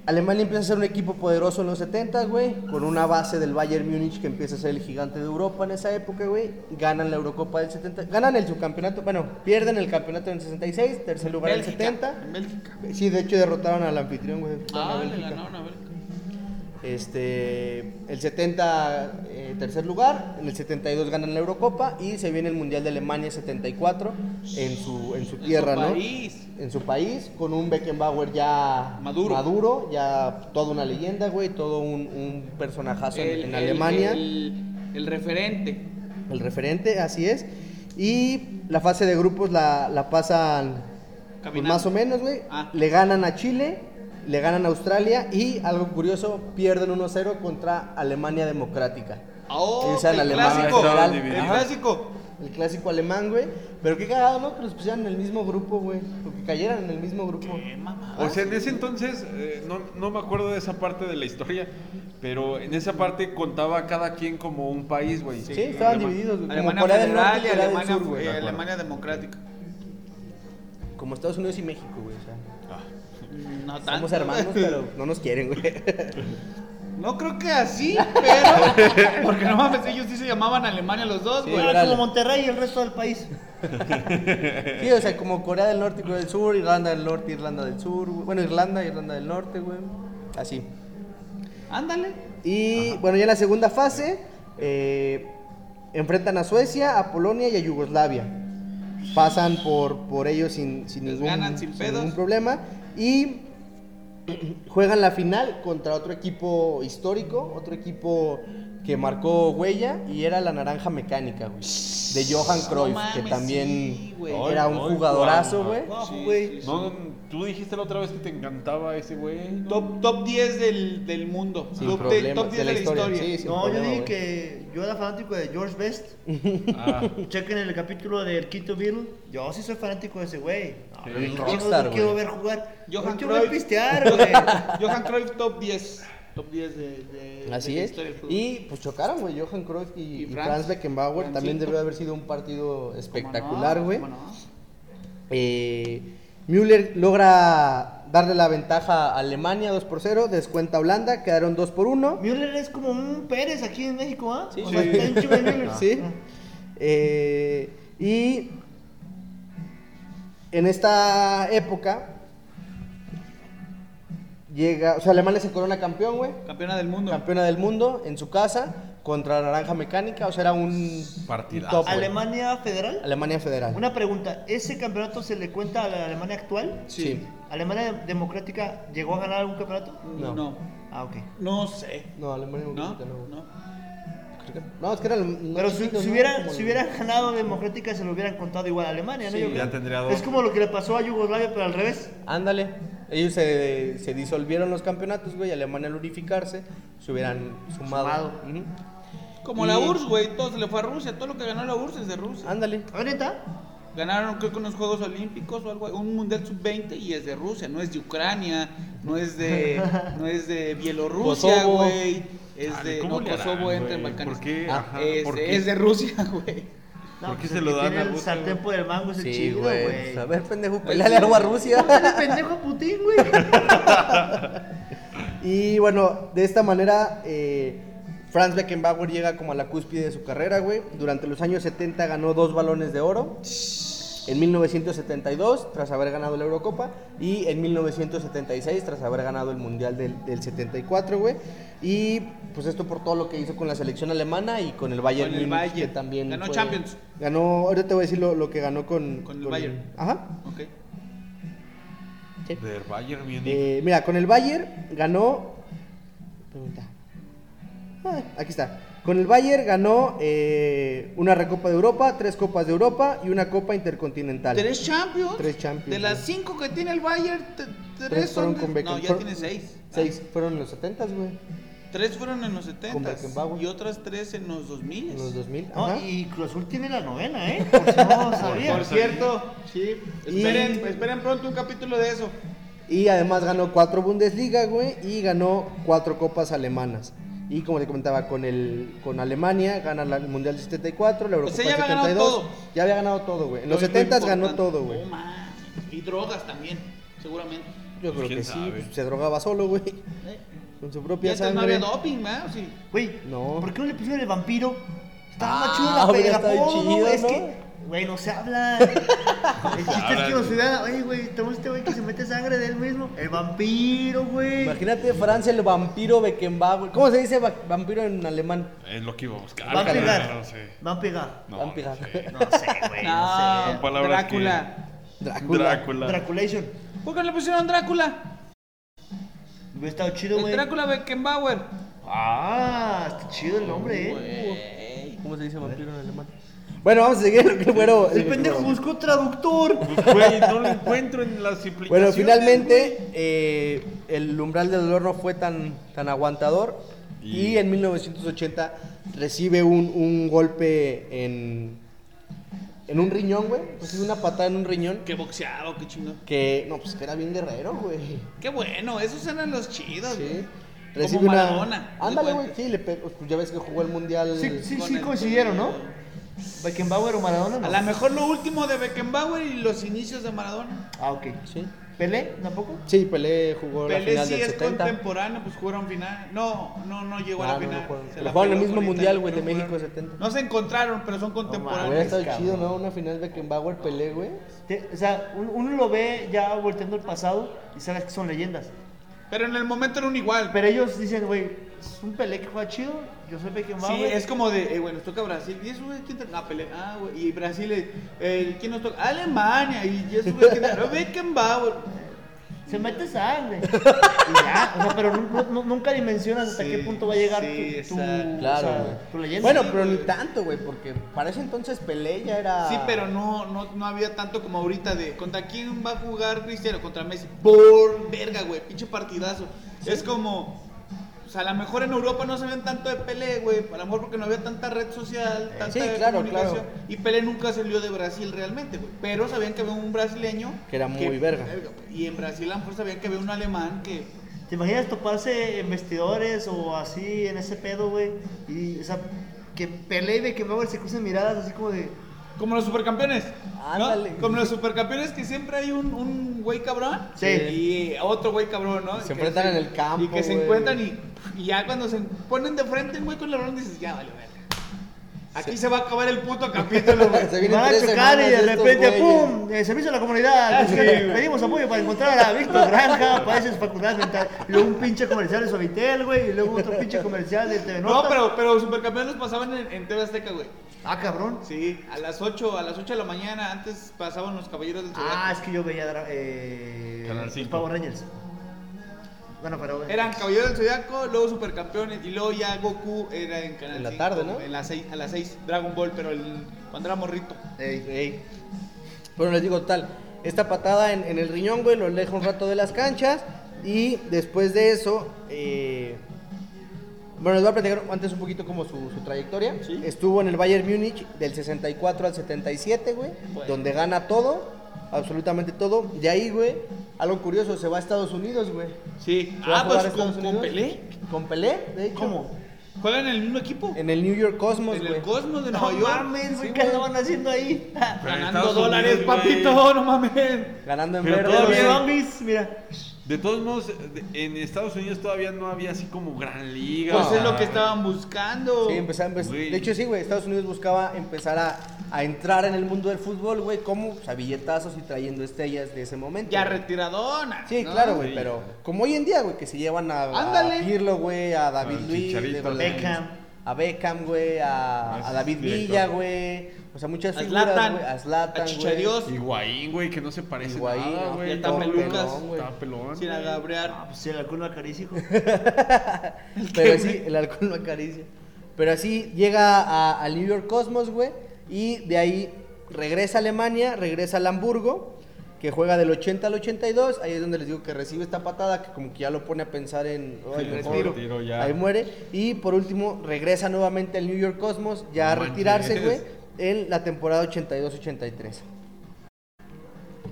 Alemania empieza a ser un equipo poderoso en los 70, güey, con una base del Bayern Múnich que empieza a ser el gigante de Europa en esa época, güey. Ganan la Eurocopa del 70, ganan el subcampeonato, bueno, pierden el campeonato en el 66, tercer lugar en el 70. En Bélgica. Sí, de hecho derrotaron al anfitrión, güey. Ah, le ganaron a Bélgica. El 70, tercer lugar, en el 72 ganan la Eurocopa y se viene el Mundial de Alemania 74 en su tierra, ¿no? En su país, con un Beckenbauer ya maduro, ya toda una leyenda, güey, todo un personajazo en Alemania. El referente. El referente, así es. Y la fase de grupos la pasan pues, más o menos, güey. Ah. Le ganan a Chile. Le ganan a Australia y, algo curioso, pierden 1-0 contra Alemania Democrática. ¡Oh, esa el clásico! El clásico alemán, güey. Pero qué cagado, ¿no? Que los pusieran en el mismo grupo, güey. Porque cayeran en el mismo grupo. ¡Qué mamada! O sea, en ese entonces, no me acuerdo de esa parte de la historia, pero en esa parte contaba cada quien como un país, güey. Sí, estaban divididos, güey. Alemania Federal y Alemania Sur, güey. Alemania Democrática. Como Estados Unidos y México, güey, o sea. No somos hermanos, pero no nos quieren, güey. No creo que así, pero... Porque no mames, ellos sí se llamaban Alemania los dos, sí, güey. Era como Monterrey y el resto del país. Sí, o sea, como Corea del Norte y Corea del Sur, Irlanda del Norte, Irlanda del Sur, güey. Bueno, Irlanda, Irlanda del Norte, güey. Así. Ándale. Y, ajá, bueno, ya en la segunda fase, enfrentan a Suecia, a Polonia y a Yugoslavia. Pasan por ellos sin ningún problema. Y juegan la final contra otro equipo histórico, otro equipo que marcó huella, y era la Naranja Mecánica, güey, de Johan Cruyff, que también era un jugadorazo, güey. Sí. No, tú dijiste la otra vez que te encantaba ese güey. ¿No? Top 10 del mundo. Top 10 de la historia. Yo dije que yo era fanático de George Best. Chequen el capítulo de Erquito Beatle. Yo sí soy fanático de ese güey. No quiero ver jugar. Johan Cruyff, pistear, güey. Johan Cruyff, top 10. Top 10 de así de es. Historia del fútbol. Y pues chocaron, güey. Johan Cruyff y Franz Beckenbauer. Francisco. También debió haber sido un partido espectacular, güey. No? Müller logra darle la ventaja a Alemania 2-0, descuenta Holanda, quedaron 2-1. Müller es como un Pérez aquí en México, ¿ah? ¿Eh? Sí, sí. Está en Chile, Müller. Sí. Y en esta época llega, o sea, Alemania se corona campeón, güey. Campeona del mundo en su casa contra la Naranja Mecánica, o sea, era un partidazo. ¿Alemania Federal? Alemania Federal. Una pregunta, ¿ese campeonato se le cuenta a la Alemania actual? Sí. ¿Alemania Democrática llegó a ganar algún campeonato? No. Ah, ok. No sé. No, Alemania Democrática no, es que era... Pero si hubiera ganado Democrática, se lo hubieran contado igual a Alemania, ¿no? Sí, ya tendría dos. Es como lo que le pasó a Yugoslavia, pero al revés. Ándale. Ellos se disolvieron los campeonatos, güey. Alemania, al unificarse, se hubieran sumado. Uh-huh. Como la URSS, güey. Todo se le fue a Rusia. Todo lo que ganó la URSS es de Rusia. Ándale. ¿Ahorita? Ganaron, creo que unos Juegos Olímpicos o algo. Un Mundial Sub-20 y es de Rusia. No es de Ucrania. No es de Bielorrusia, güey. Es de... No, Kosovo entra en Balcanes. ¿Por qué? Ajá, ¿por qué? Es de Rusia, güey. No, ¿por qué se lo dan a Rusia? El sartén por el mango es el chido, güey. A ver, pendejo, pelale algo a Rusia. Pendejo Putin, güey. Y bueno, de esta manera, Franz Beckenbauer llega como a la cúspide de su carrera, güey. Durante los años 70 ganó 2 balones de oro. en 1972 tras haber ganado la Eurocopa y en 1976 tras haber ganado el Mundial del 74, güey. Y pues esto por todo lo que hizo con la selección alemana y con el Bayern Munich, que también ganó Champions. Ganó, ahorita te voy a decir lo que ganó con el Bayern. Ajá. Okay. ¿Sí? Del Bayern viene. Mira, con el Bayern ganó. Aquí está. Con el Bayern ganó una Recopa de Europa, 3 Copas de Europa y una Copa Intercontinental. ¿Tres Champions? De las 5 que tiene el Bayern, 3 fueron con Beckenbauer. No, ya tiene 6. 6 fueron en los 70s, güey. 3 fueron en los 70s y otras 3 en los 2000s. En los 2000, no, ajá. Y Cruz Azul tiene la novena, ¿eh? Por si no sabía. Por cierto, sí. Esperen pronto un capítulo de eso. Y además ganó 4 Bundesliga, güey, y ganó 4 Copas Alemanas. Y como te comentaba, con Alemania gana el Mundial del 74, la Eurocopa del 72. Ganado todo. Ya había ganado todo, güey. En los 70s ganó todo, güey. No, man. Y drogas también, seguramente. Yo creo que sí, pues, se drogaba solo, güey. Con su propia sangre. No había doping, ¿no? Sí. Güey, no. ¿Por qué no le pusieron el vampiro? Estaba más chido la pega. Chido, es que... Güey, no se habla. El chiste es que nos da. Oye, güey, tenemos este güey que se mete sangre de él mismo. El vampiro, güey. Imagínate, Franz, el vampiro Beckenbauer. ¿Cómo se dice vampiro en alemán? Es lo que iba a buscar. Van a pegar. No sé, güey. No sé. Palabras Drácula. Draculation. ¿Por qué le pusieron Drácula? Hubiera estado chido, güey. Drácula Beckenbauer. Está chido el nombre, güey. ¿Cómo se dice vampiro en alemán? Bueno, vamos a seguir. Bueno, el pendejo buscó traductor. Pues, güey, no lo encuentro en las implicaciones. Bueno, finalmente el umbral del dolor no fue tan aguantador y en 1980 recibe un golpe en un riñón, güey. Pues es una patada en un riñón. Qué boxeado, qué chingón. Que no, pues que era bien guerrero, güey. Qué bueno, esos eran los chidos, sí. Güey. Recibe como Maradona. Ándale, güey. Sí, ya ves que jugó el mundial. Sí, coincidieron, ¿no? Beckenbauer o Maradona, ¿no? A lo mejor lo último de Beckenbauer y los inicios de Maradona. Ok, sí. ¿Pelé tampoco? Sí, Pelé jugó la final del 70. Pelé sí es contemporáneo, pues jugaron final. No llegó a la final. No jugaron el mismo mundial, güey, de México 70. No se encontraron, pero son contemporáneos. Hubiera estado chido, ¿no? Una final Beckenbauer, Pelé, güey. O sea, uno lo ve ya volteando el pasado y sabes que son leyendas. Pero en el momento era un igual. Pero ellos dicen, güey, es un Pelé que juega chido. Yo soy Beckenbauer. Sí, wey. Es como de, nos toca Brasil. Y eso, güey, ¿quién te...? Pelé. Güey. Y Brasil, ¿quién nos toca? Alemania. Y eso, güey, ¿quién te...? Beckenbauer. Se mete sangre. Ya, o sea, pero nunca dimensionas hasta qué punto va a llegar tu leyenda. Bueno, pero ni tanto, güey, porque para ese entonces Pelé ya era... Sí, pero no había tanto como ahorita de ¿contra quién va a jugar Cristiano? Contra Messi. Por verga, güey, pinche partidazo. Sí. Es como... O sea, a lo mejor en Europa no se ven tanto de Pelé, güey. A lo mejor porque no había tanta red social, tanta comunicación. Claro. Y Pelé nunca salió de Brasil realmente, güey. Pero sabían que había un brasileño... Que era muy verga. Y en Brasil a lo mejor sabían que había un alemán que... ¿Te imaginas toparse en vestidores o así, en ese pedo, güey? Y, o sea, que Pelé y Beckenbauer se crucen miradas así como de... Como los supercampeones, ¿no? Como los supercampeones que siempre hay un güey cabrón y otro güey cabrón, ¿no? Se enfrentan en el campo, y que se encuentran y ya cuando se ponen de frente el güey con el balón dices, ya vale, verga. Aquí se va a acabar el puto capítulo, güey. Se van a chocar y de repente, ¡pum! Servicio a la comunidad. Pedimos apoyo para encontrar a Víctor Granja, para esas facultades mentales. Luego un pinche comercial de Suavitel, güey, y luego otro pinche comercial de TV Nota. No, pero los supercampeones pasaban en TV Azteca, güey. Ah, cabrón. Sí, a las 8 de la mañana antes pasaban los Caballeros del Zodiaco. Es que yo veía los Power Rangers. Bueno, pero eran Caballeros del Zodiaco, luego Supercampeones y luego ya Goku era en Canal 5. En la 5, tarde, ¿no? A las 6 Dragon Ball, pero cuando era morrito. Bueno, les digo tal, esta patada en el riñón, güey, lo aleja un rato de las canchas y después de eso bueno, les voy a platicar antes un poquito como su trayectoria. ¿Sí? Estuvo en el Bayern Múnich del 64 al 77, güey, bueno. Donde gana todo, absolutamente todo. De ahí, güey, algo curioso, se va a Estados Unidos, güey. Sí. Pues con Pelé. Con Pelé, de hecho. ¿Cómo? ¿Juegan en el mismo equipo? En el New York Cosmos, güey. En el Cosmos de Nueva York. No mames, güey, ¿qué estaban haciendo ahí? Ganando dólares, papito, no mames. Ganando en verde. Todavía zombies, mira. De todos modos, en Estados Unidos todavía no había así como gran liga. Pues es lo que estaban buscando. Sí, empezaban. De hecho, sí, güey, Estados Unidos buscaba empezar a a entrar en el mundo del fútbol, güey, como, o sea, billetazos y trayendo estrellas de ese momento. Ya güey. Retiradona. Sí, ¿no? Claro, güey, sí. Pero como hoy en día, güey, que se llevan a Pirlo, güey, a David Luiz, a Beckham, güey, a David Villa, güey, o sea, muchas figuras, güey, a Zlatan, a Chicharito, Higuaín, güey, que no se parece nada, güey. Está pelucas, está pelón. Sin agabrear. Ah, pues si el alcohol no acaricia, hijo. Pero sí, el alcohol no acaricia. Pero así llega al New York Cosmos, güey, y de ahí regresa a Alemania, regresa al Hamburgo, que juega del 80 al 82, ahí es donde les digo que recibe esta patada, que como que ya lo pone a pensar en retiro, ya. Ahí muere, y por último regresa nuevamente al New York Cosmos, ya a retirarse, güey, en la temporada 82-83.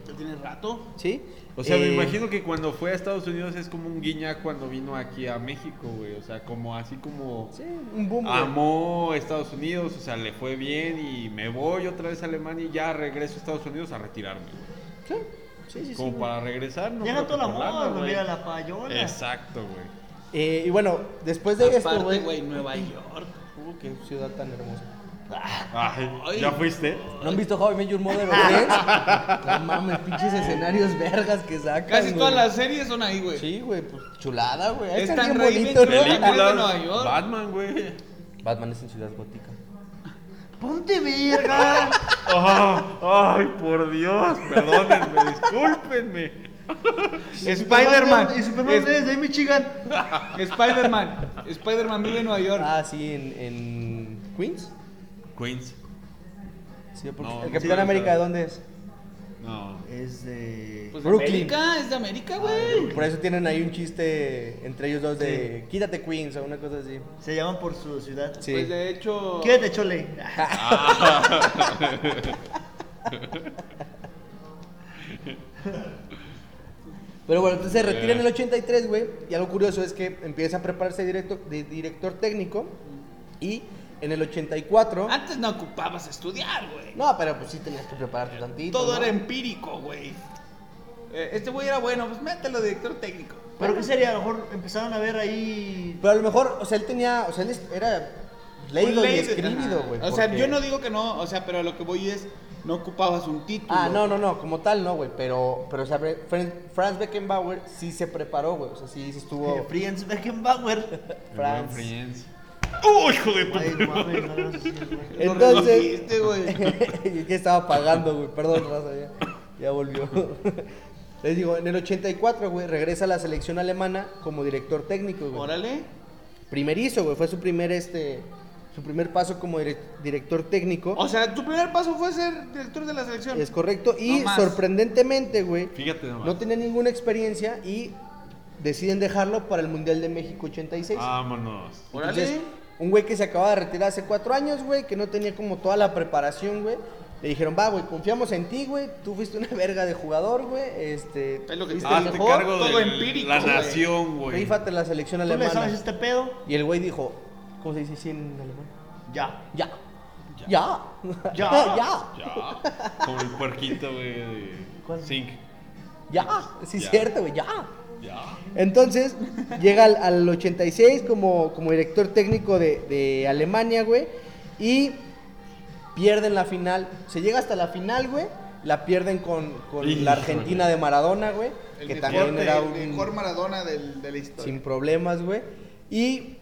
¿Ya tiene rato? Sí. O sea, me imagino que cuando fue a Estados Unidos es como un guiñac cuando vino aquí a México, güey. O sea, como así como... Sí, un boom, güey. Amó Estados Unidos, o sea, le fue bien y me voy otra vez a Alemania y ya regreso a Estados Unidos a retirarme, güey. Sí, sí, sí. Como sí, para güey. Regresar, ¿no? Llega toda la moda, güey, llega la payola. Exacto, güey. Y bueno, después de esto, güey... Aparte, güey, Nueva York. Qué ciudad tan hermosa. Ay, ¿ya fuiste? ¿No han visto How I Met Your Mother? No mames, pinches escenarios vergas que sacan. Casi güey. Todas las series son ahí, güey. Sí, güey, pues chulada, güey. Ahí están bien bonitos, ¿no? Batman, güey. Batman es en Ciudad Gótica. ¡Ponte verga! ¡Ay, por Dios! Perdónenme, discúlpenme. Spider-Man. Y Superman es de Michigan. Spider-Man vive en Nueva York. Ah, sí, en Queens. Sí, porque no, ¿el Capitán América de dónde es? No. Es de... Pues Brooklyn. Es de América, güey. Por eso tienen ahí un chiste entre ellos dos de... Sí. Quítate Queens o una cosa así. Se llaman por su ciudad. Sí. Pues de hecho... Quítate Chole. Pero bueno, entonces se retira en el 83, güey. Y algo curioso es que empieza a prepararse de director técnico y... En el 84... Antes no ocupabas estudiar, güey. No, pero pues sí tenías que prepararte tantito. Todo, ¿no? Era empírico, güey. Este güey era bueno, pues mételo de director técnico. ¿Pero qué sería? A lo mejor empezaron a ver ahí... Pero a lo mejor, o sea, él tenía... O sea, él era leído y escribido, güey. O sea, yo no digo que no, o sea, pero lo que voy es... No ocupabas un título. Ah, no, como tal no, güey, pero o sea, Franz Beckenbauer sí se preparó, güey. O sea, sí estuvo... Franz Beckenbauer. Franz. ¡Oh, hijo de puta! Entonces, güey. ¿Qué estaba pagando, güey? Perdón, raza, ya volvió. Les digo, en el 84, güey, regresa a la selección alemana como director técnico, güey. Órale. Primerizo, güey, fue su primer paso como director técnico. O sea, tu primer paso fue ser director de la selección. Es correcto, y no sorprendentemente, güey, fíjate nomás, no tenía ninguna experiencia y deciden dejarlo para el Mundial de México 86. Vámonos. Entonces, órale. Un güey que se acababa de retirar hace 4 años, güey, que no tenía como toda la preparación, güey. Le dijeron, va, güey, confiamos en ti, güey. Tú fuiste una verga de jugador, güey. Es lo que te hazte cargo todo de empírico, la nación, güey. Rífate la selección alemana. ¿Tú le sabes este pedo? Y el güey dijo, ¿cómo se dice así en alemán? Ya. Como el puerquito, güey. ¿Cuál? Zinc. Ya, sí es cierto, güey, ya. Entonces, llega al 86 como director técnico de Alemania, güey. Y pierden la final. Se llega hasta la final, güey. La pierden con la Argentina de Maradona, güey. Que también era el mejor Maradona de la historia. Sin problemas, güey. Y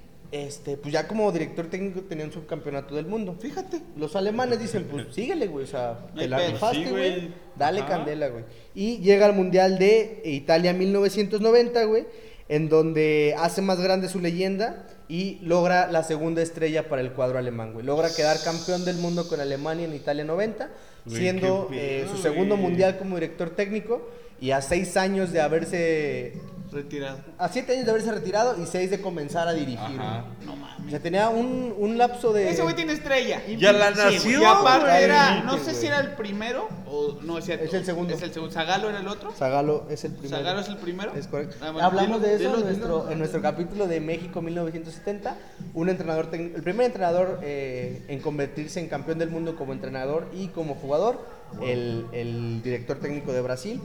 pues ya como director técnico tenían subcampeonato del mundo. Fíjate. Los alemanes dicen, pues síguele, güey. O sea, te la rifaste, güey. Sí, dale candela, güey. Y llega al Mundial de Italia 1990, güey. En donde hace más grande su leyenda y logra la segunda estrella para el cuadro alemán, güey. Logra quedar campeón del mundo con Alemania en Italia 90, güey, siendo su segundo mundial como director técnico. Y a 6 años de haberse... retirado. A 7 años de haberse retirado y 6 de comenzar a dirigir. Ajá. No mames. O sea, tenía un lapso de... Ese güey tiene estrella. Ya la nació. Y aparte era, no sé si era el primero o no, es cierto. Es el segundo. ¿Zagallo era el otro? Zagallo es el primero. ¿Zagallo es el primero? Es correcto. Ah, bueno, hablamos de eso en nuestro capítulo de México 1970. Un entrenador técnico, el primer entrenador en convertirse en campeón del mundo como entrenador y como jugador, el director técnico de Brasil.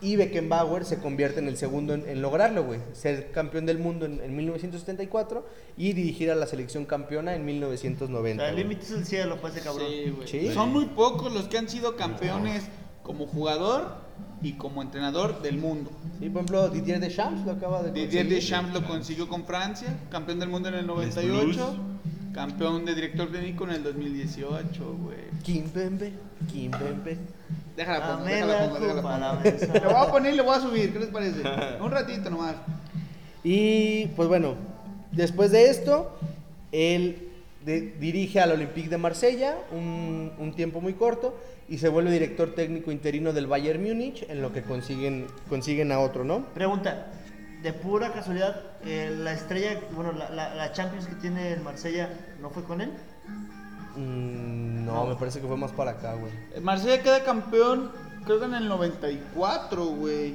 y Beckenbauer se convierte en el segundo en lograrlo, güey. Ser campeón del mundo en 1974 y dirigir a la selección campeona en 1990. O sea, el límite es el cielo, pues, ese cabrón. Sí, güey. ¿Sí? Son muy pocos los que han sido campeones como jugador y como entrenador del mundo. Sí, por ejemplo, Didier Deschamps lo acaba de conseguir. Didier Deschamps lo consiguió con Francia, campeón del mundo en el 98, campeón de director técnico en el 2018, güey. Kimpembe. Déjala, lo voy a poner y lo voy a subir, ¿qué les parece? Un ratito nomás. Y pues bueno, después de esto, él dirige al Olympique de Marsella un tiempo muy corto y se vuelve director técnico interino del Bayern Múnich, en lo que consiguen a otro, ¿no? Pregunta, de pura casualidad, la estrella, bueno, la Champions que tiene el Marsella, ¿no fue con él? No, me parece que fue más para acá, güey. Marsella queda campeón, creo que en el 94, güey.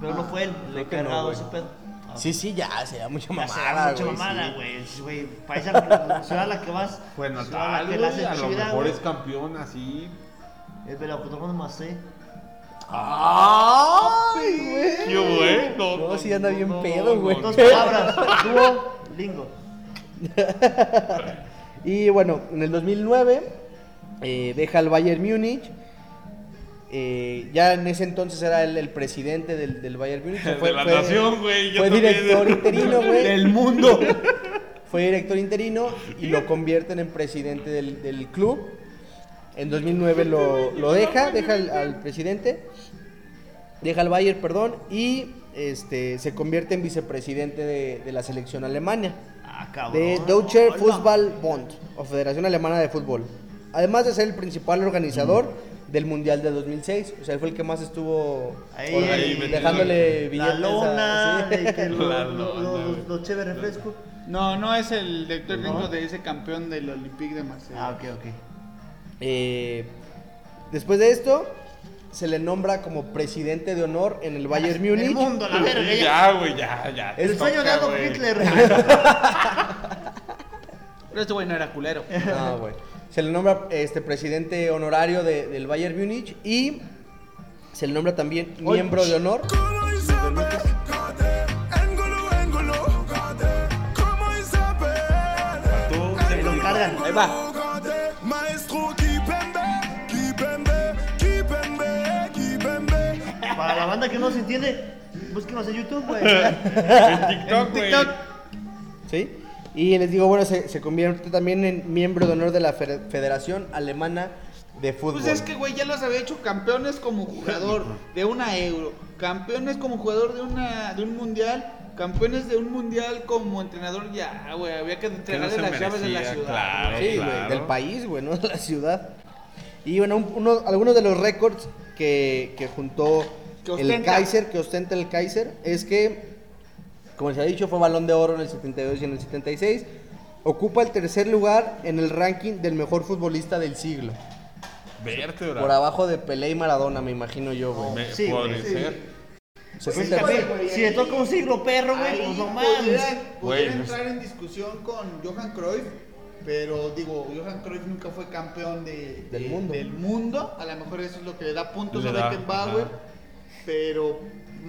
Pero no fue él, le he cargado ese pedo. Ah, sí, ya, sería mucha mamada, güey. Mucha mamada, güey. País a la que vas. Bueno, tal, güey, a lo mejor es campeón así. Pero pues no con más, ¿eh? ¡Ay, güey! ¡Qué bueno! No, sí anda bien pedo, güey. Dos palabras, dúo, lingo. Y bueno, en el 2009 deja el Bayern Múnich. Ya en ese entonces era el presidente del Bayern Múnich. Fue, de la nación, güey. Fue director interino, güey. Del mundo. Fue director interino y lo convierten en presidente del club. En 2009 lo deja al presidente. Deja el Bayern, perdón. Y se convierte en vicepresidente de la selección alemana. De Deutsche Fußball Bond, o Federación Alemana de Fútbol. Además de ser el principal organizador del Mundial de 2006, o sea, fue el que más estuvo dejándole billetes. La lona, los chévere refresco. No es el director técnico de ese campeón del Olympique de Marsella. Ah, ok. Después de esto, se le nombra como presidente de honor en el Bayern Múnich. El mundo, la verga. Ya, güey, ya. El sueño de Adolf Hitler. Pero este güey no era culero. No, güey. Se le nombra presidente honorario del Bayern Múnich y se le nombra también miembro de honor. Se lo cargan. Ahí va. Para la banda que no se entiende, búsquenos en YouTube, güey. En TikTok. Sí. Y les digo, bueno, se convierte también en miembro de honor de la Federación Alemana de Fútbol. Pues es que, güey, ya los había hecho campeones como jugador de una Euro, campeones como jugador de un mundial, campeones de un mundial como entrenador. Ya, güey, había que entregarle las llaves de la ciudad. Claro, sí, güey, del país, güey, no de la ciudad. Y bueno, algunos de los récords que juntó que ostenta el Kaiser es que, como se ha dicho, fue Balón de Oro en el 72 y en el 76. Ocupa el tercer lugar en el ranking del mejor futbolista del siglo. Vértebra. Por abajo de Pelé y Maradona, me imagino yo, güey. Sí, puede ser. Si le toca un siglo, perro, güey, pues no mames. Podrían entrar en discusión con Johan Cruyff. Pero digo, Johan Cruyff nunca fue campeón del mundo. A lo mejor eso es lo que le da puntos a Beckenbauer, pero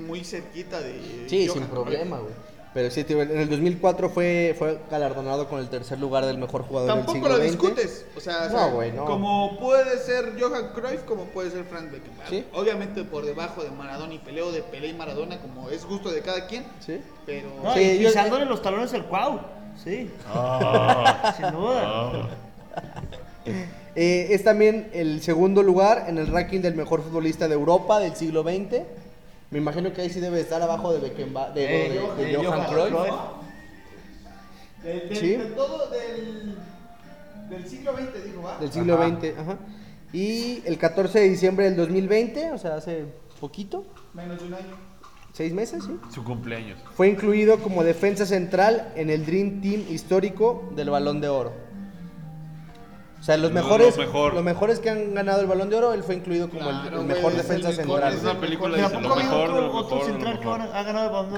muy cerquita de. Sí, Johan sin problema, güey. Pero sí, tío, en el 2004 fue galardonado con el tercer lugar del mejor jugador del siglo XX. Tampoco lo discutes. O sea, no, güey, no. Como puede ser Johan Cruyff, como puede ser Franz Beckenbauer. ¿Sí? Obviamente por debajo de Maradona y Pelé, o de Pelé y Maradona, como es gusto de cada quien. Sí. Pero. No, sí, y pisándole los talones el Cuau. Sí, sin duda. Es también el segundo lugar en el ranking del mejor futbolista de Europa del siglo XX. Me imagino que ahí sí debe estar abajo de Beckenbauer, de Johan Cruyff. Del siglo XX, digo, ¿va? Del siglo XX, ajá. Y el 14 de diciembre del 2020, o sea, hace poquito. Menos de un año. 6 meses, sí. Su cumpleaños. Fue incluido como defensa central en el Dream Team histórico del Balón de Oro. O sea, los mejores que han ganado el Balón de Oro, él fue incluido como el mejor defensa central. Es una película de lo mejor. Otro central que ha ganado el Balón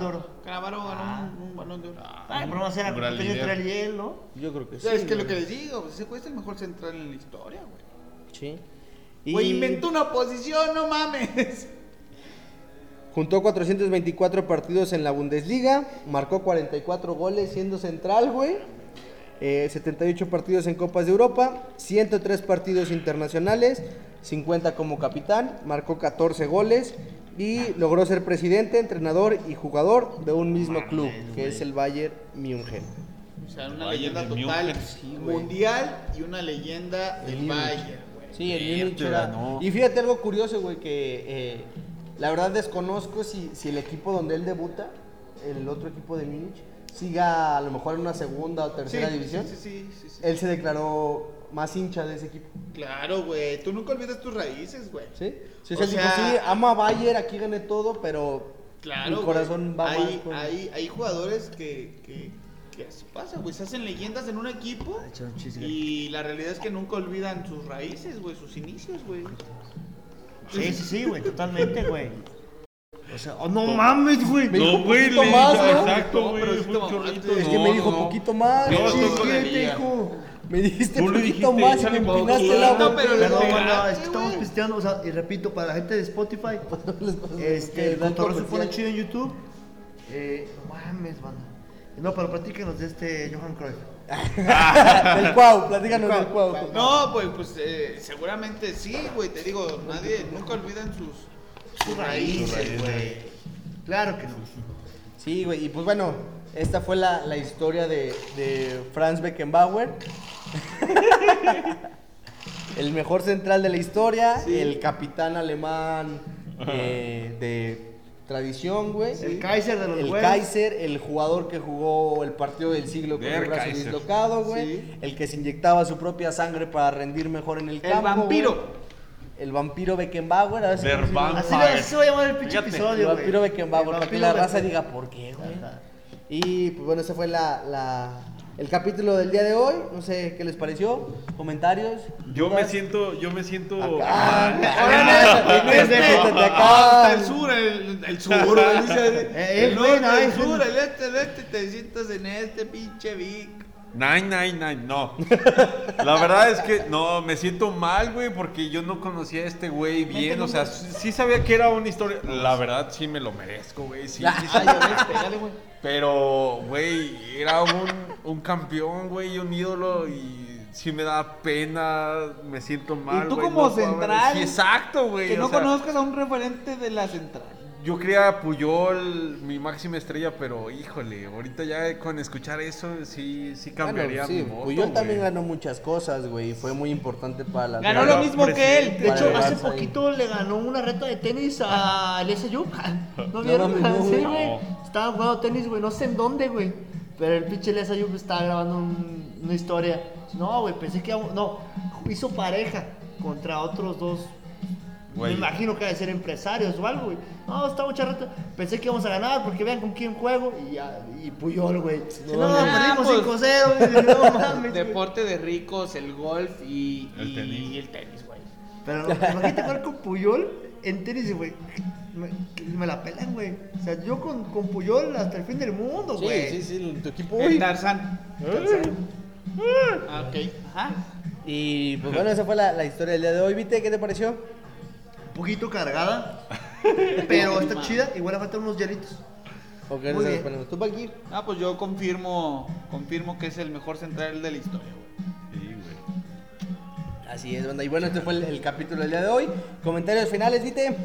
de Oro. Cannavaro ganó un Balón de Oro. Pero no será central y él, ¿no? Yo creo que sí. Es que lo que les digo, ese fue el mejor central en la historia, güey. Sí. Güey, inventó una posición, no mames. Juntó 424 partidos en la Bundesliga, marcó 44 goles siendo central, güey. 78 partidos en Copas de Europa, 103 partidos internacionales, 50 como capitán, marcó 14 goles y logró ser presidente, entrenador y jugador de un mismo club, que es el Bayern Múnich. O sea, una leyenda total, sí, mundial, y una leyenda del Bayern, güey. Sí, el Múnich era... No. Y fíjate algo curioso, güey, que la verdad desconozco si el equipo donde él debuta, el otro equipo de Múnich, siga a lo mejor en una segunda o tercera división. Sí. Él se declaró más hincha de ese equipo. Claro, güey, tú nunca olvidas tus raíces, güey. Sí, o sea, tipo, sí, ama a Bayern, aquí gané todo, pero claro, mi corazón va mal. Hay jugadores que así pasa, güey, se hacen leyendas en un equipo y la realidad es que nunca olvidan sus raíces, güey, sus inicios, güey. Sí, güey, totalmente, güey. O sea, oh, no mames, güey. No, güey, le dijo, exacto, güey. Es que me dijo poquito más. Me dijiste un poquito más y me empinaste la boca. Pero estamos pisteando, o sea, y repito, para la gente de Spotify, el cotorreo se pone chido en YouTube. No mames, banda. No, pero platícanos de este Johan Cruyff. Del Cuau, platícanos del Cuau. No, pues seguramente sí, güey, te digo, nadie, nunca olvidan sus raíces, güey. Claro que no. Sí, güey, y pues bueno, esta fue la historia de Franz Beckenbauer. El mejor central de la historia, el capitán alemán de tradición, güey. Sí. El Kaiser de los güeyes. El Kaiser, el jugador que jugó el partido del siglo con el brazo dislocado, güey. Sí. El que se inyectaba su propia sangre para rendir mejor en el campo. El vampiro. Güey. El vampiro Beckenbauer, a ver si así se va a llamar el pinche episodio, güey. Vampiro Beckenbauer, para que la raza diga por qué, güey. Y pues bueno, ese fue el capítulo del día de hoy. No sé qué les pareció. Comentarios. Yo me siento. Acá. El sur. El sur, el este. Te sientas en este pinche Vic. No. La verdad es que no, me siento mal, güey, porque yo no conocía a este güey bien, o sea, sí sabía que era una historia, la verdad sí me lo merezco, güey, sí sabía, güey. Pero, güey, era un campeón, güey, un ídolo y sí me da pena, me siento mal, güey. Y tú como central, sí, exacto, güey, que no conozcas a un referente de la central. Yo creía a Puyol, mi máxima estrella, pero híjole, ahorita ya con escuchar eso sí cambiaría mi voto. Puyol también ganó muchas cosas, güey, fue muy importante para la... Ganó lo mismo que él, de hecho hace poquito le ganó una reta de tenis al SU. ¿No vieron? Sí, güey, estaba jugando tenis, güey, no sé en dónde, güey, pero el pinche SU estaba grabando una historia. No, güey, pensé que... No, hizo pareja contra otros dos. Güey. Me imagino que ha de ser empresarios o algo, güey. No, está mucha rata. Pensé que íbamos a ganar porque vean con quién juego. Y Puyol, güey. Perdimos 5-0. No mames. Deporte de ricos, el golf y el tenis, güey. Pero imagínate jugar con Puyol en tenis, güey. Me la pelan, güey. O sea, yo con Puyol hasta el fin del mundo, güey. Sí, tu equipo. El Tarzán. Ah, ok. Ajá. Y pues bueno, esa fue la historia del día de hoy. ¿Viste? ¿Qué te pareció? Poquito cargada, pero está chida. Igual le faltan unos hielitos. Okay, muy bien. ¿Tú, Paquín? Ah, pues yo confirmo que es el mejor central de la historia, güey. Sí, güey. Así es, banda. Y bueno, este fue el capítulo del día de hoy. Comentarios finales, Vite.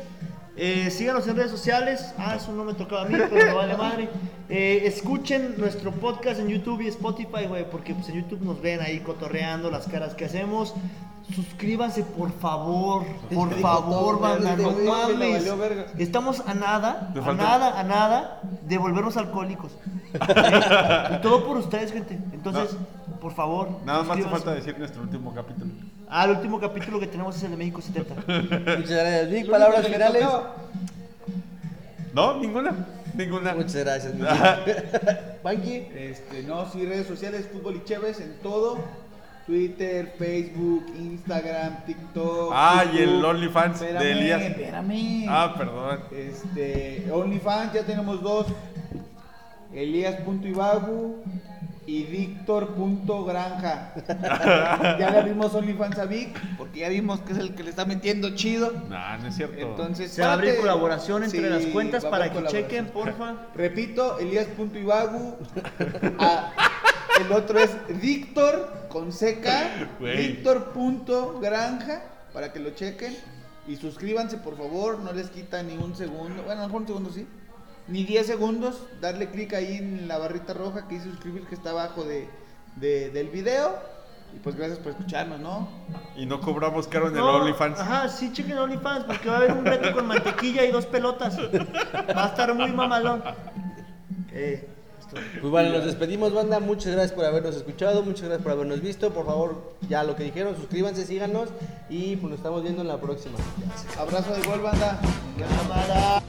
Síganos en redes sociales. Eso no me tocaba a mí, pero me vale madre. Escuchen nuestro podcast en YouTube y Spotify, güey, porque pues en YouTube nos ven ahí cotorreando las caras que hacemos. Suscríbanse, por favor, banda, no mames. Estamos a nada de volvernos alcohólicos. Y todo por ustedes, gente. Entonces, no, por favor. Nada más te falta decir nuestro último capítulo. El último capítulo que tenemos es el de México 70. Muchas gracias, Vic. ¿Palabras generales? No, ninguna. Muchas gracias, Vic. Banqui. Redes sociales, Fútbol y Chévez en todo. Twitter, Facebook, Instagram, TikTok. YouTube. Y el OnlyFans de Elías. Espérame. Perdón. OnlyFans, ya tenemos 2. Elías.ibagu y Víctor.granja. Ya le abrimos OnlyFans a Vic, porque ya vimos que es el que le está metiendo chido. No, no es cierto. Entonces, se va a abrir colaboración entre las cuentas para que chequen, porfa. Repito, Elías.ibagu. El otro es Víctor con seca, Víctor.granja, para que lo chequen. Y suscríbanse, por favor, no les quita ni un segundo. Bueno, a lo mejor un segundo sí. Ni 10 segundos, darle clic ahí en la barrita roja que dice suscribir, que está abajo del video. Y pues gracias por escucharnos, ¿no? Y no cobramos caro en el OnlyFans. Ajá, sí, chequen OnlyFans, porque va a haber un reto con mantequilla y 2 pelotas. Va a estar muy mamalón. Pues bueno, nos despedimos, banda. Muchas gracias por habernos escuchado, muchas gracias por habernos visto. Por favor, ya lo que dijeron, suscríbanse, síganos. Y pues nos estamos viendo en la próxima. Abrazo de gol, banda.